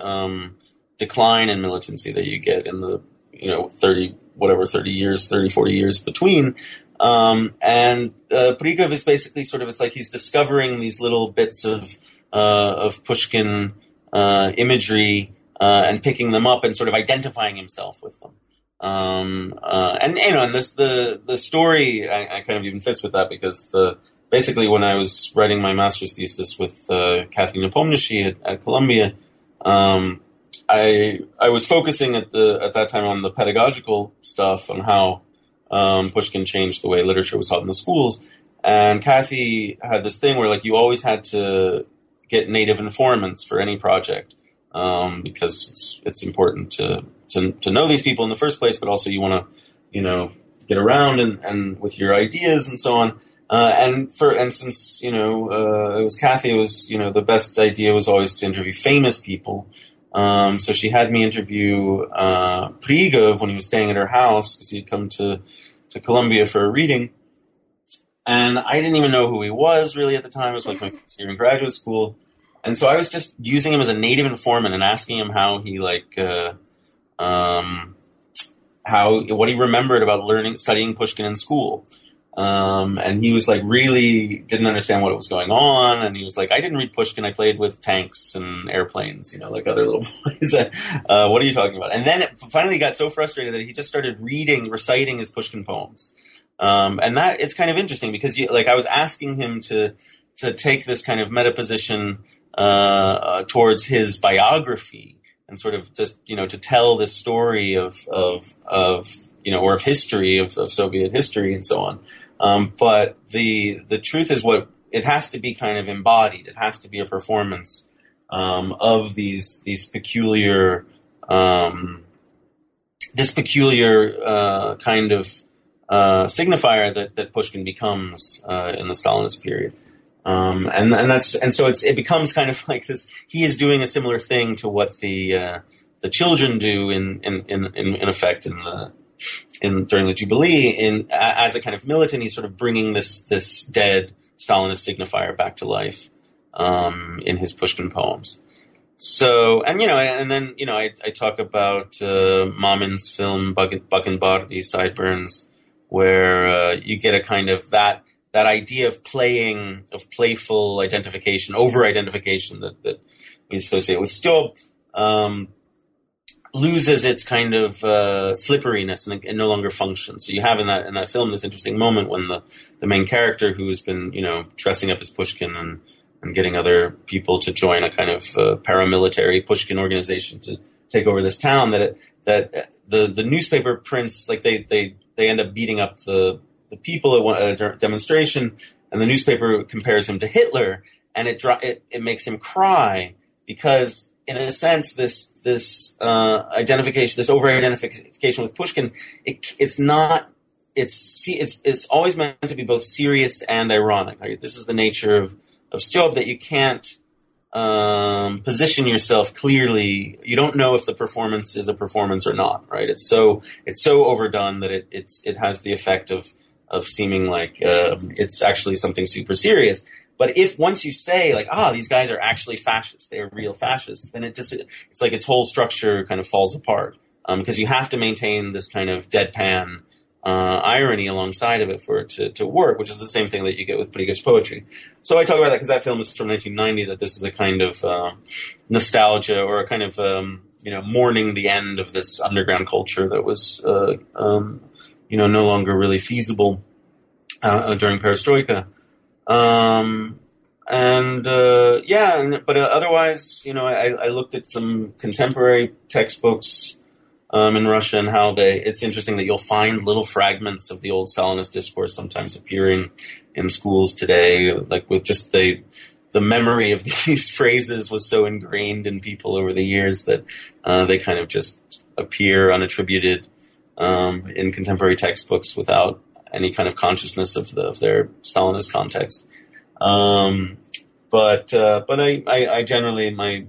decline in militancy that you get in the 40 years between. And Prigov is basically sort of, it's like he's discovering these little bits of Pushkin imagery and picking them up and sort of identifying himself with them. And the story I kind of even fits with that, because basically when I was writing my master's thesis with Kathy Nepomneshi at Columbia, I was focusing at that time on the pedagogical stuff, on how Pushkin changed the way literature was taught in the schools. And Kathy had this thing where like you always had to get native informants for any project, because it's important to know these people in the first place, but also you want to, get around and with your ideas and so on. And since it was Kathy, it was, the best idea was always to interview famous people. So she had me interview Prigov when he was staying at her house, because he'd come to Columbia for a reading. And I didn't even know who he was really at the time. It was like my first year in graduate school. And so I was just using him as a native informant and asking him how he what he remembered about studying Pushkin in school. And he was like, really didn't understand what was going on. And he was like, I didn't read Pushkin. I played with tanks and airplanes, like other little boys. What are you talking about? And then it finally got so frustrated that he just started reciting his Pushkin poems. And that it's kind of interesting because I was asking him to to take this kind of meta position towards his biography and sort of just, you know, to tell this story of you know, or of history, of Soviet history and so on. But the truth is what it has to be kind of embodied. It has to be a performance of these peculiar, this peculiar kind of signifier that Pushkin becomes in the Stalinist period. So it becomes kind of like this. He is doing a similar thing to what the children do in effect during the Jubilee, as a kind of militant. He's sort of bringing this dead Stalinist signifier back to life in his Pushkin poems. So, and, you know, and then, you know, I talk about Mamin's film Buck and Bardi, Sideburns, where you get a kind of that idea of playing, of playful identification, over-identification that we associate with Stjob, loses its kind of slipperiness and no longer functions. So you have in that film this interesting moment when the main character, who has been, you know, dressing up as Pushkin and getting other people to join a kind of paramilitary Pushkin organization to take over this town, that the newspaper prints, like they end up beating up the people at a demonstration, and the newspaper compares him to Hitler, and it makes him cry because, in a sense, this identification, this over-identification with Pushkin, it's always meant to be both serious and ironic. Right? This is the nature of Stjob, that you can't position yourself clearly. You don't know if the performance is a performance or not. Right? It's so overdone that it has the effect of seeming like it's actually something super serious. But if once you say, like, these guys are actually fascists, they are real fascists, then it's like its whole structure kind of falls apart, because you have to maintain this kind of deadpan irony alongside of it for it to work, which is the same thing that you get with Prigov's poetry. So I talk about that because that film is from 1990, that this is a kind of nostalgia, or a kind of, you know, mourning the end of this underground culture that was, you know, no longer really feasible during Perestroika. But otherwise, you know, I looked at some contemporary textbooks in Russia, and how it's interesting that you'll find little fragments of the old Stalinist discourse sometimes appearing in schools today, like with just the memory of these phrases was so ingrained in people over the years that they kind of just appear unattributed in contemporary textbooks without any kind of consciousness of their Stalinist context. But I generally, my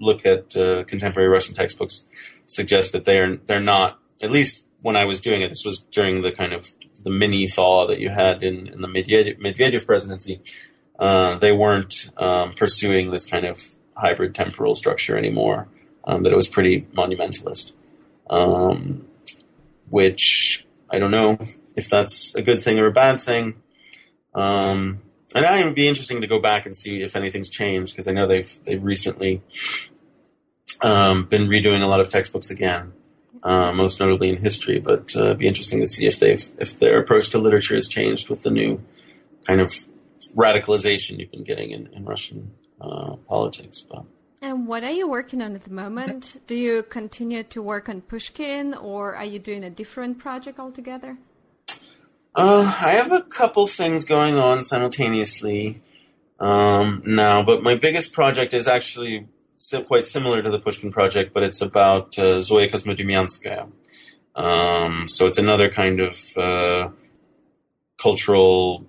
look at contemporary Russian textbooks suggests that they're not, at least when I was doing it, this was during the kind of the mini thaw that you had in the Medvedev presidency. They weren't pursuing this kind of hybrid temporal structure anymore, that it was pretty monumentalist, which I don't know if that's a good thing or a bad thing. And it would be interesting to go back and see if anything's changed, because I know they've recently been redoing a lot of textbooks again, most notably in history. But it'd be interesting to see if their approach to literature has changed with the new kind of radicalization you've been getting in Russian politics. But. And what are you working on at the moment? Do you continue to work on Pushkin, or are you doing a different project altogether? I have a couple things going on simultaneously now, but my biggest project is actually quite similar to the Pushkin project, but it's about Zoya Kosmodemyanskaya. So it's another kind of cultural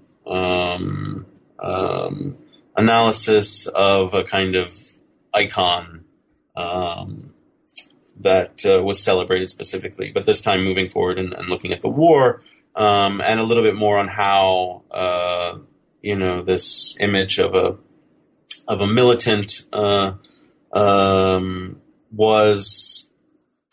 analysis of a kind of icon that was celebrated specifically, but this time moving forward and looking at the war. And a little bit more on how, you know, this image of a militant was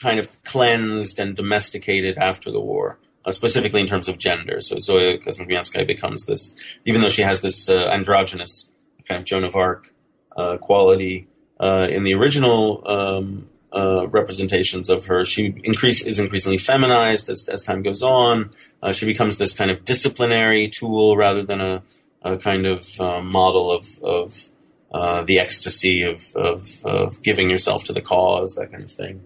kind of cleansed and domesticated after the war, specifically in terms of gender. So Zoya Kosmodemyanskaya becomes this, even though she has this androgynous kind of Joan of Arc quality in the original representations of her, she is increasingly feminized as time goes on. She becomes this kind of disciplinary tool rather than a a kind of model of the ecstasy of giving yourself to the cause, that kind of thing.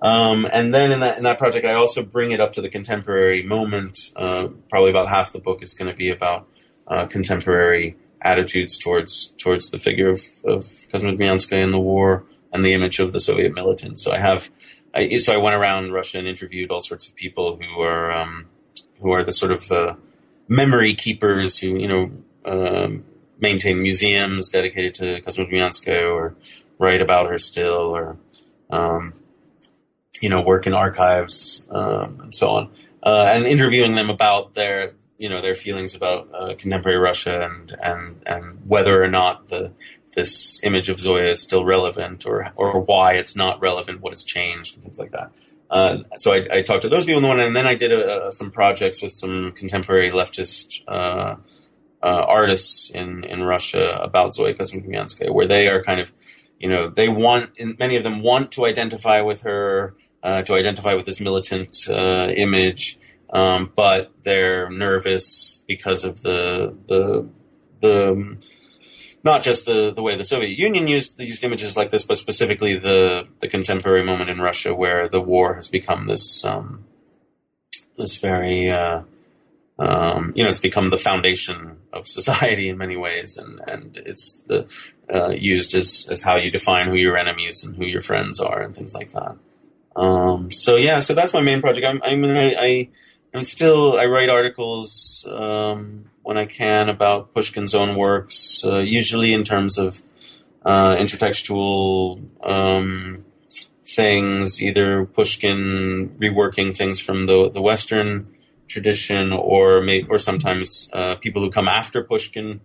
And then in that project, I also bring it up to the contemporary moment. Probably about half the book is going to be about contemporary attitudes towards the figure of Kosmodemyanskaya in the war and the image of the Soviet militant. So I went around Russia and interviewed all sorts of people who are the sort of memory keepers who maintain museums dedicated to Kosmodemyanskaya or write about her still or work in archives and so on, and interviewing them about their feelings about contemporary Russia and whether or not this image of Zoya is still relevant or why it's not relevant, what has changed, and things like that. So I talked to those people on the one hand, and then I did some projects with some contemporary leftist artists in Russia about Zoya Kosmodemyanskaya, where they are kind of, they want, many of them want to identify with her, to identify with this militant image, but they're nervous because of the not just the way the Soviet Union used images like this, but specifically the contemporary moment in Russia where the war has become this this very it's become the foundation of society in many ways, and it's used as how you define who your enemies and who your friends are and things like that. So that's my main project. I write articles when I can about Pushkin's own works, usually in terms of intertextual things, either Pushkin reworking things from the Western tradition, or sometimes people who come after Pushkin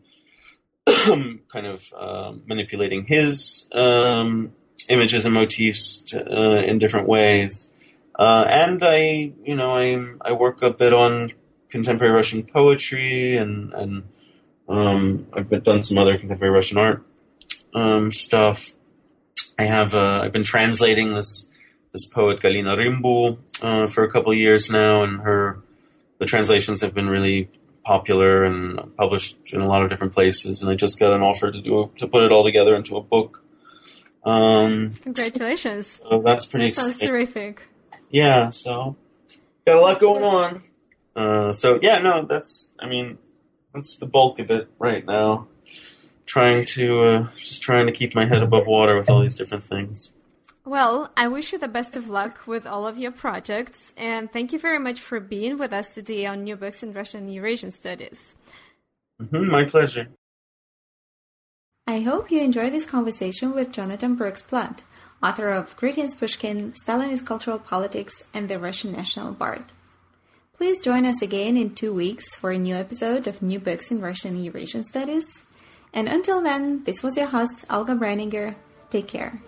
kind of manipulating his images and motifs in different ways. And I work a bit on contemporary Russian poetry and I've done some other contemporary Russian art stuff. I have I've been translating this poet Galina Rimbu for a couple of years now, and the translations have been really popular and published in a lot of different places. And I just got an offer to put it all together into a book. Congratulations! So that's pretty. That sounds terrific. Yeah, so got a lot going on. That's the bulk of it right now. Trying to keep my head above water with all these different things. Well, I wish you the best of luck with all of your projects, and thank you very much for being with us today on New Books in Russian and Eurasian Studies. Mm-hmm, my pleasure. I hope you enjoyed this conversation with Jonathan Brooks Platt, author of Greetings Pushkin, Stalinist Cultural Politics and the Russian National Bard. Please join us again in 2 weeks for a new episode of New Books in Russian and Eurasian Studies. And until then, this was your host, Olga Breininger. Take care.